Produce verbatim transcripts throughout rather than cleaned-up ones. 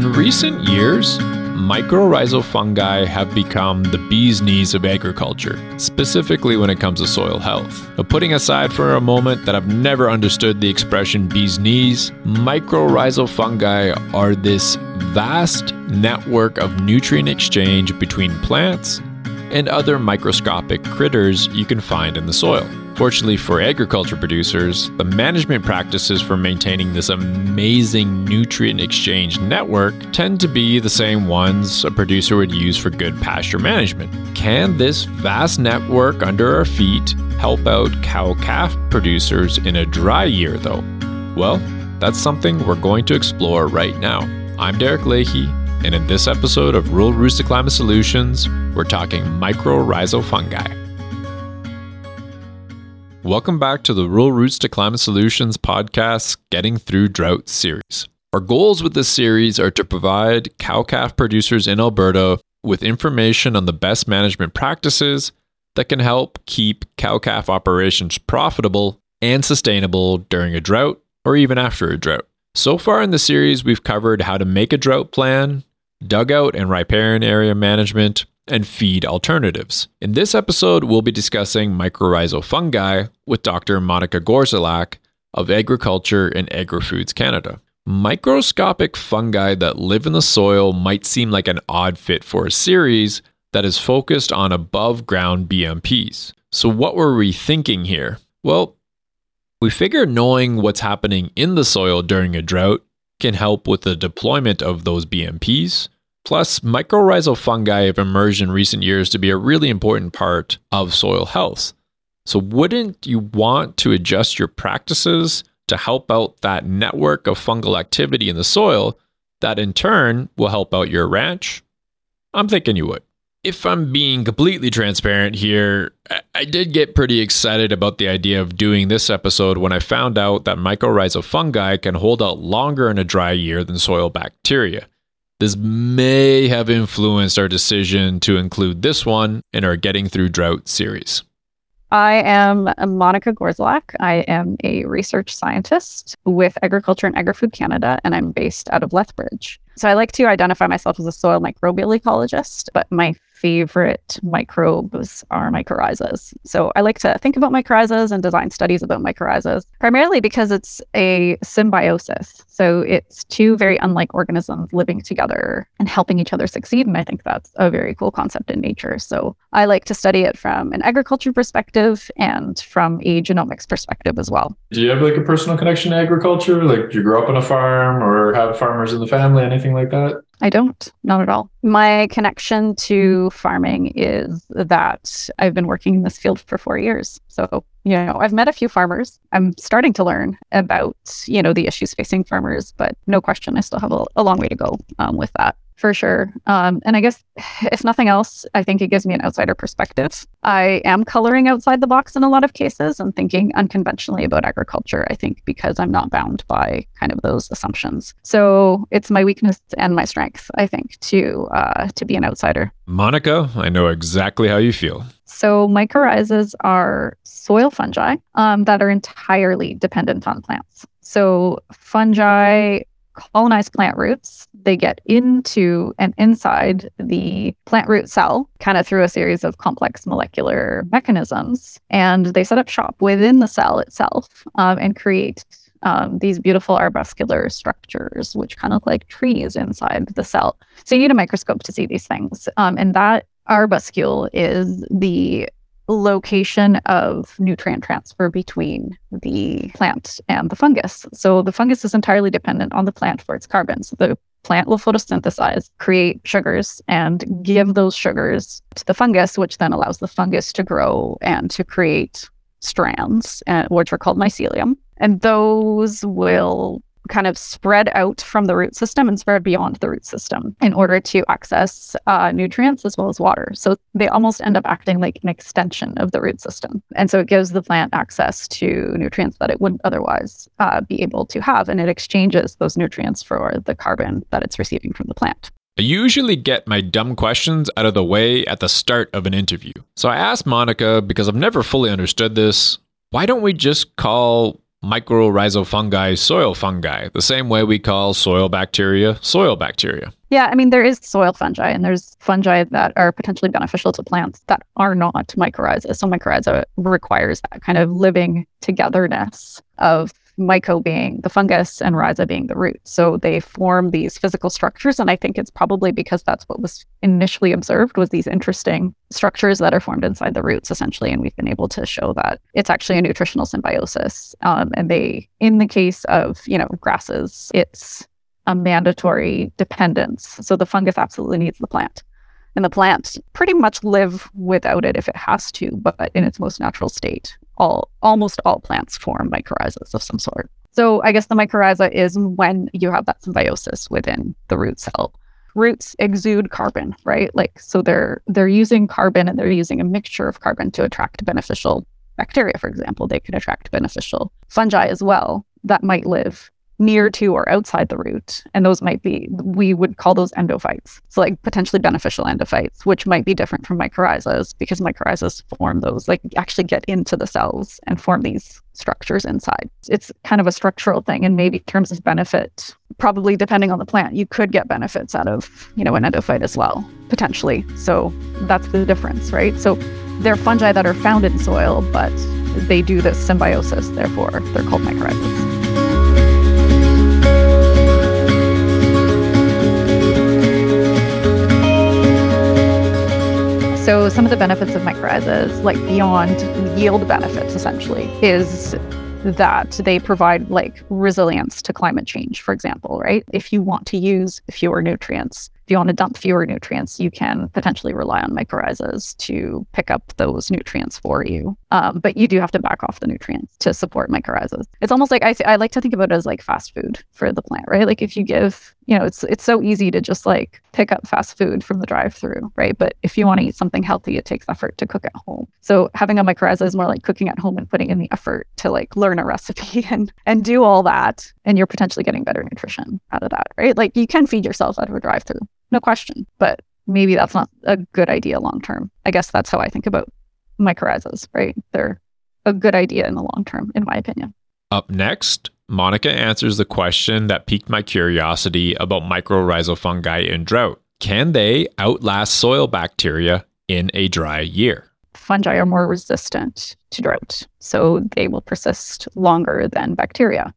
In recent years, mycorrhizal fungi have become the bee's knees of agriculture, specifically when it comes to soil health. Now, putting aside for a moment that I've never understood the expression bee's knees, mycorrhizal fungi are this vast network of nutrient exchange between plants and other microscopic critters you can find in the soil. Fortunately for agriculture producers, the management practices for maintaining this amazing nutrient exchange network tend to be the same ones a producer would use for good pasture management. Can this vast network under our feet help out cow-calf producers in a dry year, though? Well, that's something we're going to explore right now. I'm Derek Leahy, and in this episode of Rural Routes to Climate Solutions, we're talking mycorrhizal fungi. Welcome back to the Rural Routes to Climate Solutions podcast, Getting Through Drought series. Our goals with this series are to provide cow-calf producers in Alberta with information on the best management practices that can help keep cow-calf operations profitable and sustainable during a drought or even after a drought. So far in the series, we've covered how to make a drought plan, dugout and riparian area management, and feed alternatives. In this episode, we'll be discussing mycorrhizal fungi with Doctor Monica Gorzelak of Agriculture and Agri-Foods Canada. Microscopic fungi that live in the soil might seem like an odd fit for a series that is focused on above-ground B M Ps. So what were we thinking here? Well, we figure knowing what's happening in the soil during a drought can help with the deployment of those B M Ps. Plus, mycorrhizal fungi have emerged in recent years to be a really important part of soil health. So wouldn't you want to adjust your practices to help out that network of fungal activity in the soil that in turn will help out your ranch? I'm thinking you would. If I'm being completely transparent here, I did get pretty excited about the idea of doing this episode when I found out that mycorrhizal fungi can hold out longer in a dry year than soil bacteria. This may have influenced our decision to include this one in our Getting Through Drought series. I am Monica Gorzelak. I am a research scientist with Agriculture and Agri-Foods Canada, and I'm based out of Lethbridge. So I like to identify myself as a soil microbial ecologist, but my favorite microbes are mycorrhizas. So I like to think about mycorrhizas and design studies about mycorrhizas, primarily because it's a symbiosis. So it's two very unlike organisms living together and helping each other succeed. And I think that's a very cool concept in nature. So I like to study it from an agriculture perspective and from a genomics perspective as well. Do you have like a personal connection to agriculture? Like, do you grow up on a farm or have farmers in the family, anything like that? I don't, not at all. My connection to farming is that I've been working in this field for four years. So, you know, I've met a few farmers. I'm starting to learn about, you know, the issues facing farmers, but no question, I still have a, a long way to go um, with that. For sure. Um, and I guess, if nothing else, I think it gives me an outsider perspective. I am coloring outside the box in a lot of cases and thinking unconventionally about agriculture, I think, because I'm not bound by kind of those assumptions. So it's my weakness and my strength, I think, to uh, to be an outsider. Monica, I know exactly how you feel. So mycorrhizas are soil fungi um, that are entirely dependent on plants. So fungi colonize plant roots. They get into and inside the plant root cell, kind of through a series of complex molecular mechanisms, and they set up shop within the cell itself um, and create um, these beautiful arbuscular structures, which kind of look like trees inside the cell. So you need a microscope to see these things. Um, and that arbuscule is the location of nutrient transfer between the plant and the fungus. So the fungus is entirely dependent on the plant for its carbon. So the plant will photosynthesize, create sugars, and give those sugars to the fungus, which then allows the fungus to grow and to create strands, uh, which are called mycelium. And those will kind of spread out from the root system and spread beyond the root system in order to access uh, nutrients as well as water. So they almost end up acting like an extension of the root system. And so it gives the plant access to nutrients that it wouldn't otherwise uh, be able to have. And it exchanges those nutrients for the carbon that it's receiving from the plant. I usually get my dumb questions out of the way at the start of an interview. So I asked Monica, because I've never fully understood this, why don't we just call mycorrhizal fungi soil fungi, the same way we call soil bacteria soil bacteria. Yeah, I mean, there is soil fungi, and there's fungi that are potentially beneficial to plants that are not mycorrhiza. So mycorrhiza requires that kind of living togetherness of myco being the fungus and rhiza being the root. So they form these physical structures, and I think it's probably because that's what was initially observed, was these interesting structures that are formed inside the roots, essentially. And we've been able to show that it's actually a nutritional symbiosis. Um, and they, in the case of, you know, grasses, it's a mandatory dependence. So the fungus absolutely needs the plant, and the plants pretty much live without it if it has to, but in its most natural state, all almost all plants form mycorrhizas of some sort. So I guess the mycorrhiza is when you have that symbiosis within the root cell. Roots exude carbon, right? Like, so they're they're using carbon, and they're using a mixture of carbon to attract beneficial bacteria, for example. They could attract beneficial fungi as well that might live near to or outside the root. And those might be, we would call those endophytes. So like potentially beneficial endophytes, which might be different from mycorrhizas, because mycorrhizas form those, like actually get into the cells and form these structures inside. It's kind of a structural thing. And maybe in terms of benefit, probably depending on the plant, you could get benefits out of, you know, an endophyte as well, potentially. So that's the difference, right? So they're fungi that are found in soil, but they do this symbiosis. Therefore, they're called mycorrhizas. So some of the benefits of mycorrhizas, like beyond yield benefits essentially, is that they provide like resilience to climate change, for example, right? If you want to use fewer nutrients, if you want to dump fewer nutrients, you can potentially rely on mycorrhizas to pick up those nutrients for you. Um, but you do have to back off the nutrients to support mycorrhizas. It's almost like, I, th- I like to think about it as like fast food for the plant, right? Like if you give, you know, it's it's so easy to just like pick up fast food from the drive-through, right? But if you want to eat something healthy, it takes effort to cook at home. So having a mycorrhiza is more like cooking at home and putting in the effort to like learn a recipe and and do all that, and you're potentially getting better nutrition out of that, right? Like you can feed yourself out of a drive-through, no question, but maybe that's not a good idea long-term. I guess that's how I think about mycorrhizas, right? They're a good idea in the long term, in my opinion. Up next, Monica answers the question that piqued my curiosity about mycorrhizal fungi in drought. Can they outlast soil bacteria in a dry year? Fungi are more resistant to drought, so they will persist longer than bacteria.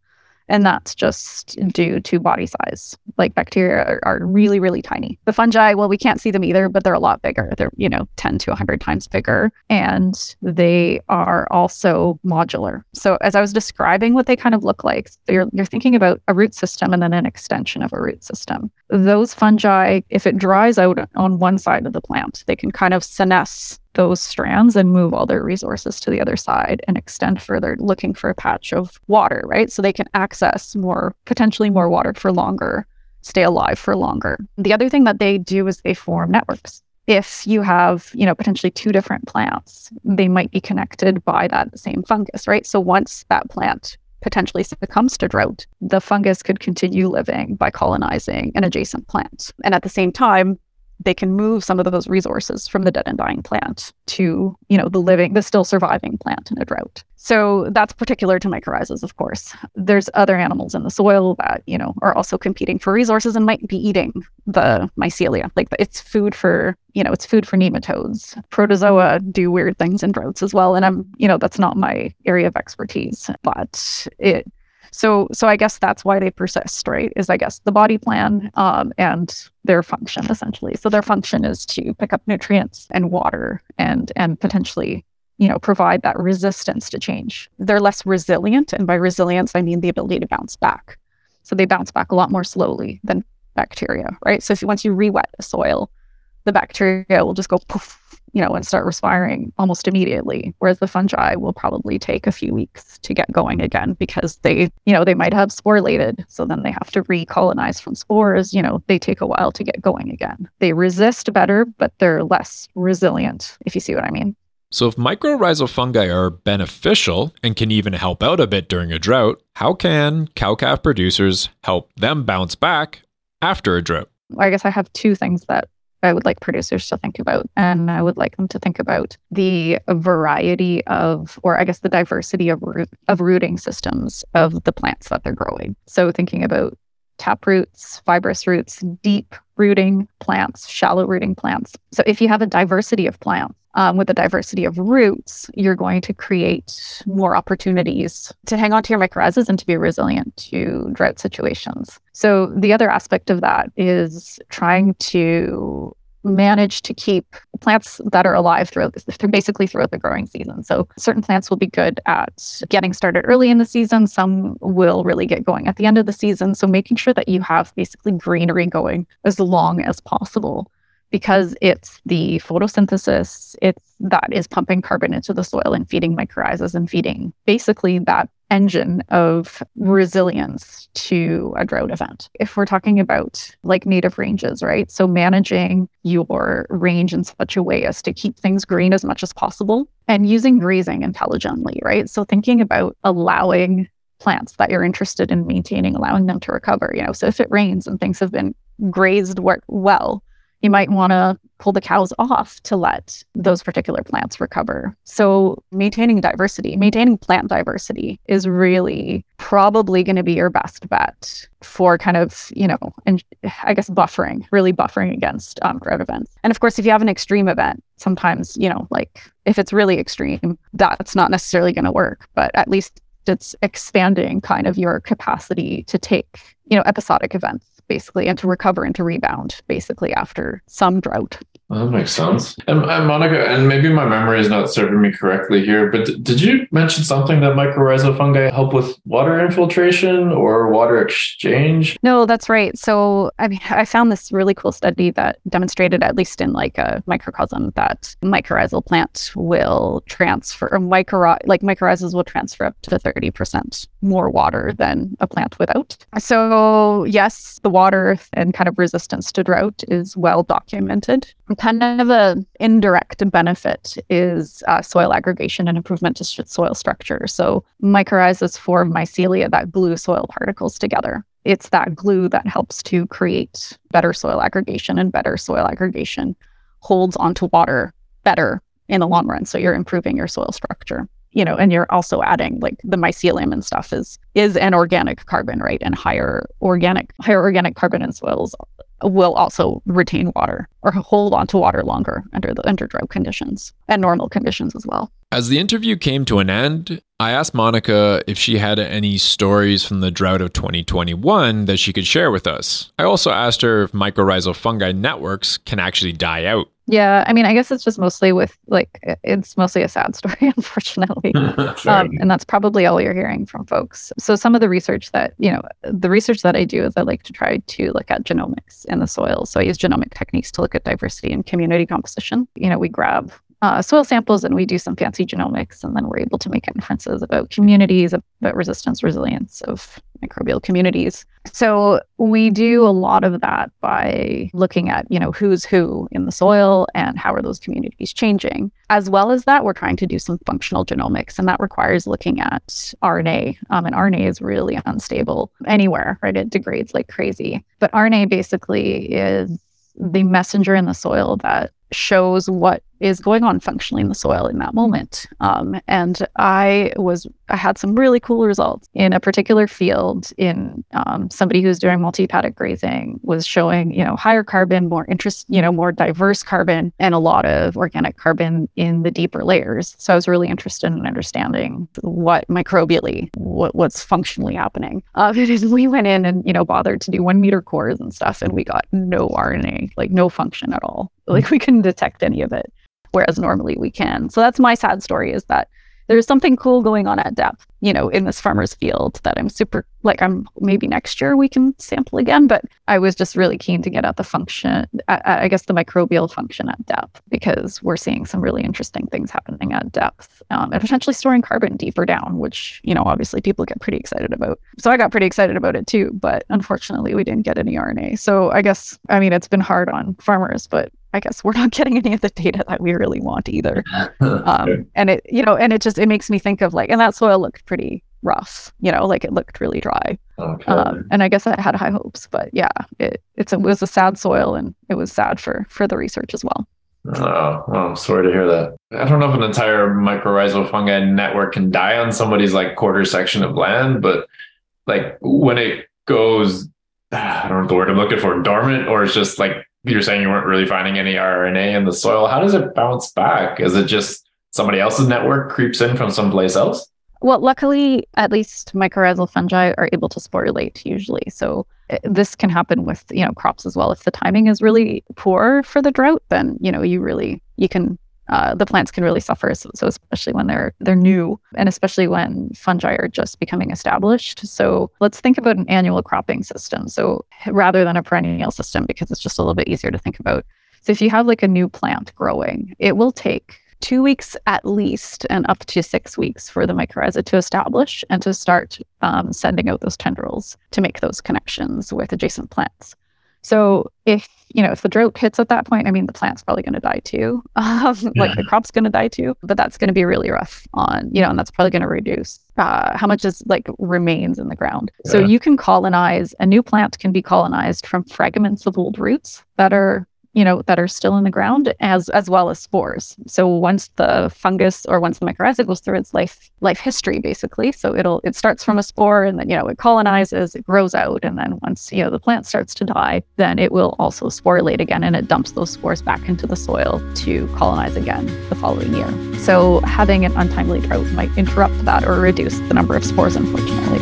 And that's just due to body size. Like bacteria are, are really, really tiny. The fungi, well, we can't see them either, but they're a lot bigger. They're, you know, ten to one hundred times bigger. And they are also modular. So as I was describing what they kind of look like, you're, you're thinking about a root system and then an extension of a root system. Those fungi, if it dries out on one side of the plant, they can kind of senesce those strands and move all their resources to the other side and extend further, looking for a patch of water, right? So they can access more, potentially more water for longer, stay alive for longer. The other thing that they do is they form networks. If you have, you know, potentially two different plants, they might be connected by that same fungus, right? So once that plant potentially succumbs to drought, the fungus could continue living by colonizing an adjacent plant. And at the same time, they can move some of those resources from the dead and dying plant to, you know, the living, the still surviving plant in a drought. So that's particular to mycorrhizas, of course. There's other animals in the soil that, you know, are also competing for resources and might be eating the mycelia. Like it's food for, you know, it's food for nematodes. Protozoa do weird things in droughts as well. And I'm, you know, that's not my area of expertise, but it, So so I guess that's why they persist, right? Is I guess the body plan um, and their function, essentially. So their function is to pick up nutrients and water and and potentially, you know, provide that resistance to change. They're less resilient. And by resilience, I mean the ability to bounce back. So they bounce back a lot more slowly than bacteria, right? So if you, once you re-wet the soil, the bacteria will just go poof, you know, and start respiring almost immediately, whereas the fungi will probably take a few weeks to get going again because they, you know, they might have sporulated. So then they have to recolonize from spores. You know, they take a while to get going again. They resist better, but they're less resilient, if you see what I mean. So if mycorrhizal fungi are beneficial and can even help out a bit during a drought, how can cow-calf producers help them bounce back after a drought? I guess I have two things that I would like producers to think about, and I would like them to think about the variety of, or I guess the diversity of root, of rooting systems of the plants that they're growing. So thinking about tap roots, fibrous roots, deep rooting plants, shallow rooting plants. So if you have a diversity of plants um, with a diversity of roots, you're going to create more opportunities to hang on to your mycorrhizas and to be resilient to drought situations. So the other aspect of that is trying to manage to keep plants that are alive throughout this, they're basically throughout the growing season. So certain plants will be good at getting started early in the season. Some will really get going at the end of the season. So making sure that you have basically greenery going as long as possible, because it's the photosynthesis, it's that is pumping carbon into the soil and feeding mycorrhizas and feeding basically that engine of resilience to a drought event. If we're talking about like native ranges, right? So managing your range in such a way as to keep things green as much as possible and using grazing intelligently, right? So thinking about allowing plants that you're interested in maintaining, allowing them to recover, you know, so if it rains and things have been grazed well, you might want to pull the cows off to let those particular plants recover. So maintaining diversity, maintaining plant diversity is really probably going to be your best bet for kind of, you know, and I guess buffering, really buffering against um, drought events. And of course, if you have an extreme event, sometimes, you know, like if it's really extreme, that's not necessarily going to work, but at least it's expanding kind of your capacity to take, you know, episodic events, basically, and to recover and to rebound, basically, after some drought. Well, that makes sense. And, and Monica, and maybe my memory is not serving me correctly here, but d- did you mention something that mycorrhizal fungi help with water infiltration or water exchange? No, that's right. So, I mean, I found this really cool study that demonstrated, at least in like a microcosm, that mycorrhizal plants will transfer, or mycorrh- like mycorrhizals will transfer up to thirty percent more water than a plant without. So, yes, the water and kind of resistance to drought is well documented. Kind of an indirect benefit is uh, soil aggregation and improvement to soil structure. So mycorrhizas form mycelia that glue soil particles together. It's that glue that helps to create better soil aggregation, and better soil aggregation holds onto water better in the long run. So you're improving your soil structure. You know, and you're also adding like the mycelium and stuff is is an organic carbon, right? And higher organic, higher organic carbon in soils will also retain water or hold on to water longer under the under drought conditions and normal conditions as well. As the interview came to an end, I asked Monica if she had any stories from the drought of twenty twenty-one that she could share with us. I also asked her if mycorrhizal fungi networks can actually die out. Yeah, I mean, I guess it's just mostly with, like, it's mostly a sad story, unfortunately. um, and that's probably all you're hearing from folks. So some of the research that, you know, the research that I do is I like to try to look at genomics in the soil. So I use genomic techniques to look at diversity and community composition. You know, we grab uh, soil samples and we do some fancy genomics, and then we're able to make inferences about communities, about resistance, resilience of microbial communities. So we do a lot of that by looking at, you know, who's who in the soil and how are those communities changing. As well as that, we're trying to do some functional genomics, and that requires looking at R N A. Um, and R N A is really unstable anywhere, right? It degrades like crazy. But R N A basically is the messenger in the soil that shows what is going on functionally in the soil in that moment. Um, and I was, I had some really cool results in a particular field in um, somebody who's doing multi-paddock grazing was showing, you know, higher carbon, more interest, you know, more diverse carbon and a lot of organic carbon in the deeper layers. So I was really interested in understanding what microbially, what, what's functionally happening. Uh, we went in and, you know, bothered to do one meter cores and stuff, and we got no R N A, like no function at all. Like we couldn't detect any of it, whereas normally we can. So that's my sad story, is that there's something cool going on at depth, you know, in this farmer's field that I'm super, like I'm maybe next year we can sample again, but I was just really keen to get at the function, I guess the microbial function at depth, because we're seeing some really interesting things happening at depth um, and potentially storing carbon deeper down, which, you know, obviously people get pretty excited about. So I got pretty excited about it too, but unfortunately we didn't get any R N A. So I guess, I mean, it's been hard on farmers, but I guess we're not getting any of the data that we really want either. Um, and it, you know, and it just, it makes me think of like, and that soil looked pretty rough, you know, like it looked really dry. Okay. Um, and I guess I had high hopes, but yeah, it, it's a, it was a sad soil, and it was sad for, for the research as well. Oh, well, I'm sorry to hear that. I don't know if an entire mycorrhizal fungi network can die on somebody's like quarter section of land, but like when it goes, I don't know the word I'm looking for, dormant, or it's just like, you're saying you weren't really finding any R N A in the soil. How does it bounce back? Is it just somebody else's network creeps in from someplace else? Well, luckily, at least mycorrhizal fungi are able to sporulate usually. So this can happen with, you know, crops as well. If the timing is really poor for the drought, then, you know, you really, you can, uh, the plants can really suffer. So, so especially when they're, they're new, and especially when fungi are just becoming established. So let's think about an annual cropping system. So rather than a perennial system, because it's just a little bit easier to think about. So if you have like a new plant growing, it will take two weeks at least and up to six weeks for the mycorrhiza to establish and to start um, sending out those tendrils to make those connections with adjacent plants. So if, you know, if the drought hits at that point, I mean, the plant's probably going to die too, um, yeah. like the crop's going to die too, but that's going to be really rough on, you know, and that's probably going to reduce uh, how much is like remains in the ground. Yeah. So you can colonize, a new plant can be colonized from fragments of old roots that are, you know, that are still in the ground, as as well as spores. So once the fungus or once the mycorrhiza goes through its life life history, basically, so it'll it starts from a spore, and then, you know, it colonizes, it grows out, and then once, you know, the plant starts to die, then it will also sporulate again, and it dumps those spores back into the soil to colonize again the following year. So having an untimely drought might interrupt that or reduce the number of spores, unfortunately.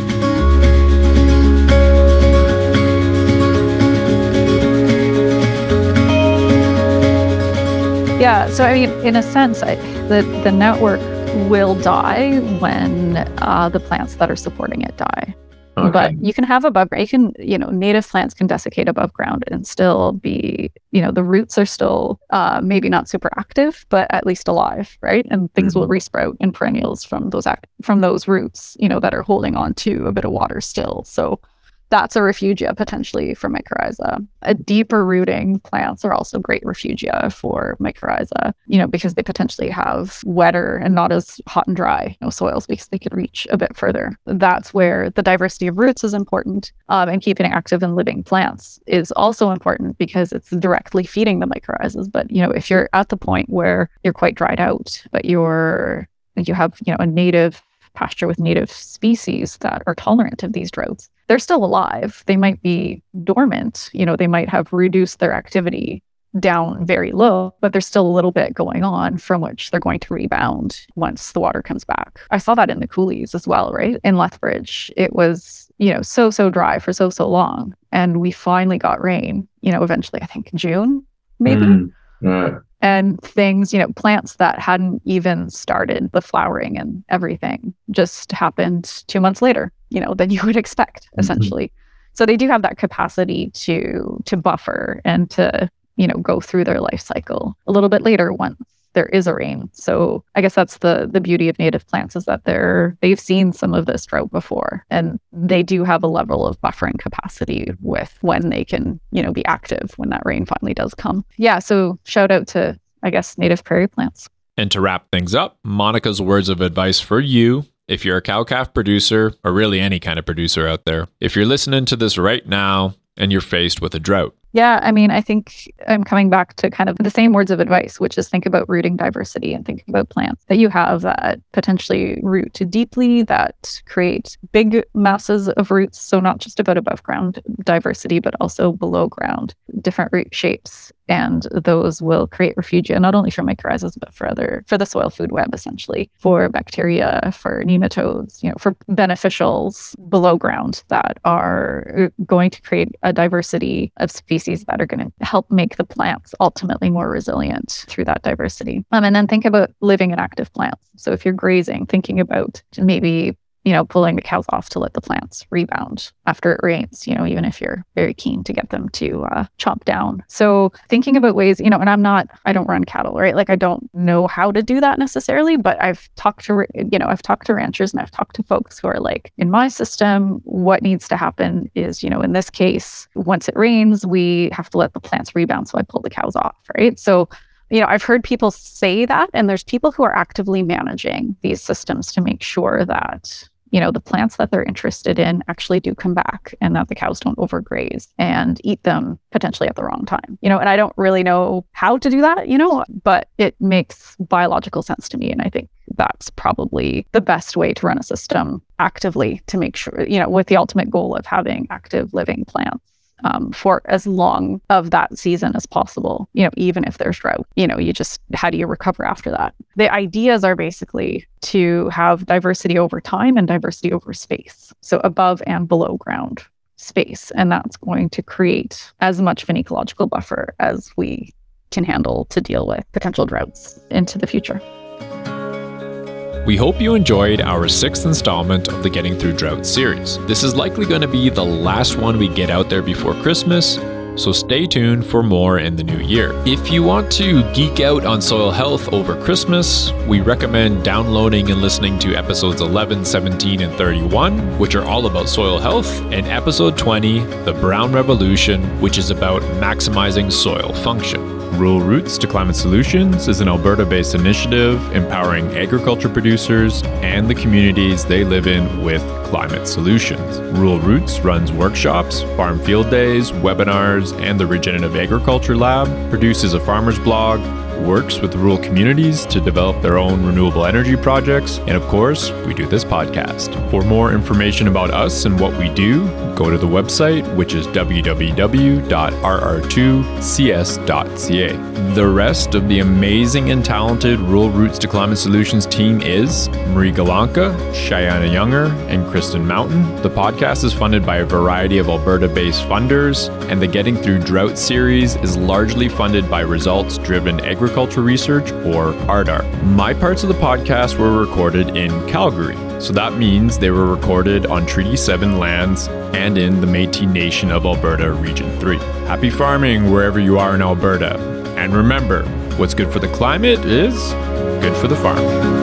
Yeah, so I mean, in a sense, I, the, the network will die when uh, the plants that are supporting it die. Okay. But you can have above ground, you can, you know, native plants can desiccate above ground and still be, you know, the roots are still uh, maybe not super active, but at least alive, right? And things mm-hmm. will resprout in perennials from those act- from those roots, you know, that are holding on to a bit of water still. So that's a refugia potentially for mycorrhiza. A deeper rooting plants are also great refugia for mycorrhiza, you know, because they potentially have wetter and not as hot and dry, you know, soils, because they could reach a bit further. That's where the diversity of roots is important, um, and keeping active and living plants is also important because it's directly feeding the mycorrhizas. But, you know, if you're at the point where you're quite dried out, but you're, you have, you know, a native pasture with native species that are tolerant of these droughts, they're still alive. They might be dormant, you know, they might have reduced their activity down very low, but there's still a little bit going on from which they're going to rebound once the water comes back. I saw that in the coulees as well, right? In Lethbridge, it was, you know, so, so dry for so, so long. And we finally got rain, you know, eventually, I think June, maybe. Mm, yeah. And things, you know, plants that hadn't even started the flowering and everything just happened two months later, you know, than you would expect, essentially. Mm-hmm. So they do have that capacity to to buffer and to, you know, go through their life cycle a little bit later once there is a rain. So I guess that's the the beauty of native plants, is that they're they've seen some of this drought before, and they do have a level of buffering capacity with when they can, you know, be active when that rain finally does come. Yeah, so shout out to, I guess, native prairie plants. And to wrap things up, Monica's words of advice for you, if you're a cow-calf producer, or really any kind of producer out there, if you're listening to this right now and you're faced with a drought. Yeah, I mean, I think I'm coming back to kind of the same words of advice, which is think about rooting diversity and think about plants that you have that potentially root deeply, that create big masses of roots. So not just about above ground diversity, but also below ground, different root shapes. And those will create refugia, not only for mycorrhizas, but for other, for the soil food web, essentially, for bacteria, for nematodes, you know, for beneficials below ground that are going to create a diversity of species that are going to help make the plants ultimately more resilient through that diversity. Um, and then think about living and active plants. So if you're grazing, thinking about maybe you know, pulling the cows off to let the plants rebound after it rains, you know, even if you're very keen to get them to uh, chop down. So thinking about ways, you know, and I'm not, I don't run cattle, right? Like I don't know how to do that necessarily, but I've talked to, you know, I've talked to ranchers and I've talked to folks who are like, in my system, what needs to happen is, you know, in this case, once it rains, we have to let the plants rebound. So I pull the cows off, right? So you know, I've heard people say that, and there's people who are actively managing these systems to make sure that, you know, the plants that they're interested in actually do come back and that the cows don't overgraze and eat them potentially at the wrong time. You know, and I don't really know how to do that, you know, but it makes biological sense to me. And I think that's probably the best way to run a system actively to make sure, you know, with the ultimate goal of having active living plants. Um, for as long of that season as possible, you know, even if there's drought, you know, you just, how do you recover after that? The ideas are basically to have diversity over time and diversity over space. So above and below ground space. And that's going to create as much of an ecological buffer as we can handle to deal with potential droughts into the future. We hope you enjoyed our sixth installment of the Getting Through Drought series. This is likely going to be the last one we get out there before Christmas, so stay tuned for more in the new year. If you want to geek out on soil health over Christmas, we recommend downloading and listening to episodes eleven, seventeen, and thirty-one, which are all about soil health, and episode twenty, The Brown Revolution, which is about maximizing soil function. Rural Routes to Climate Solutions is an Alberta-based initiative empowering agriculture producers and the communities they live in with climate solutions. Rural Routes runs workshops, farm field days, webinars, and the Regenerative Agriculture Lab, produces a farmer's blog, works with rural communities to develop their own renewable energy projects, and of course, we do this podcast. For more information about us and what we do, go to the website, which is w w w dot r r two c s dot c a. The rest of the amazing and talented Rural Routes to Climate Solutions team is Marie Galanca, Cheyenne Younger, and Kristen Mountain. The podcast is funded by a variety of Alberta-based funders, and the Getting Through Drought series is largely funded by results-driven agriculture Agriculture Research, or ARDAR. My parts of the podcast were recorded in Calgary, so that means they were recorded on Treaty seven lands and in the Métis Nation of Alberta Region three. Happy farming wherever you are in Alberta. And remember, what's good for the climate is good for the farm.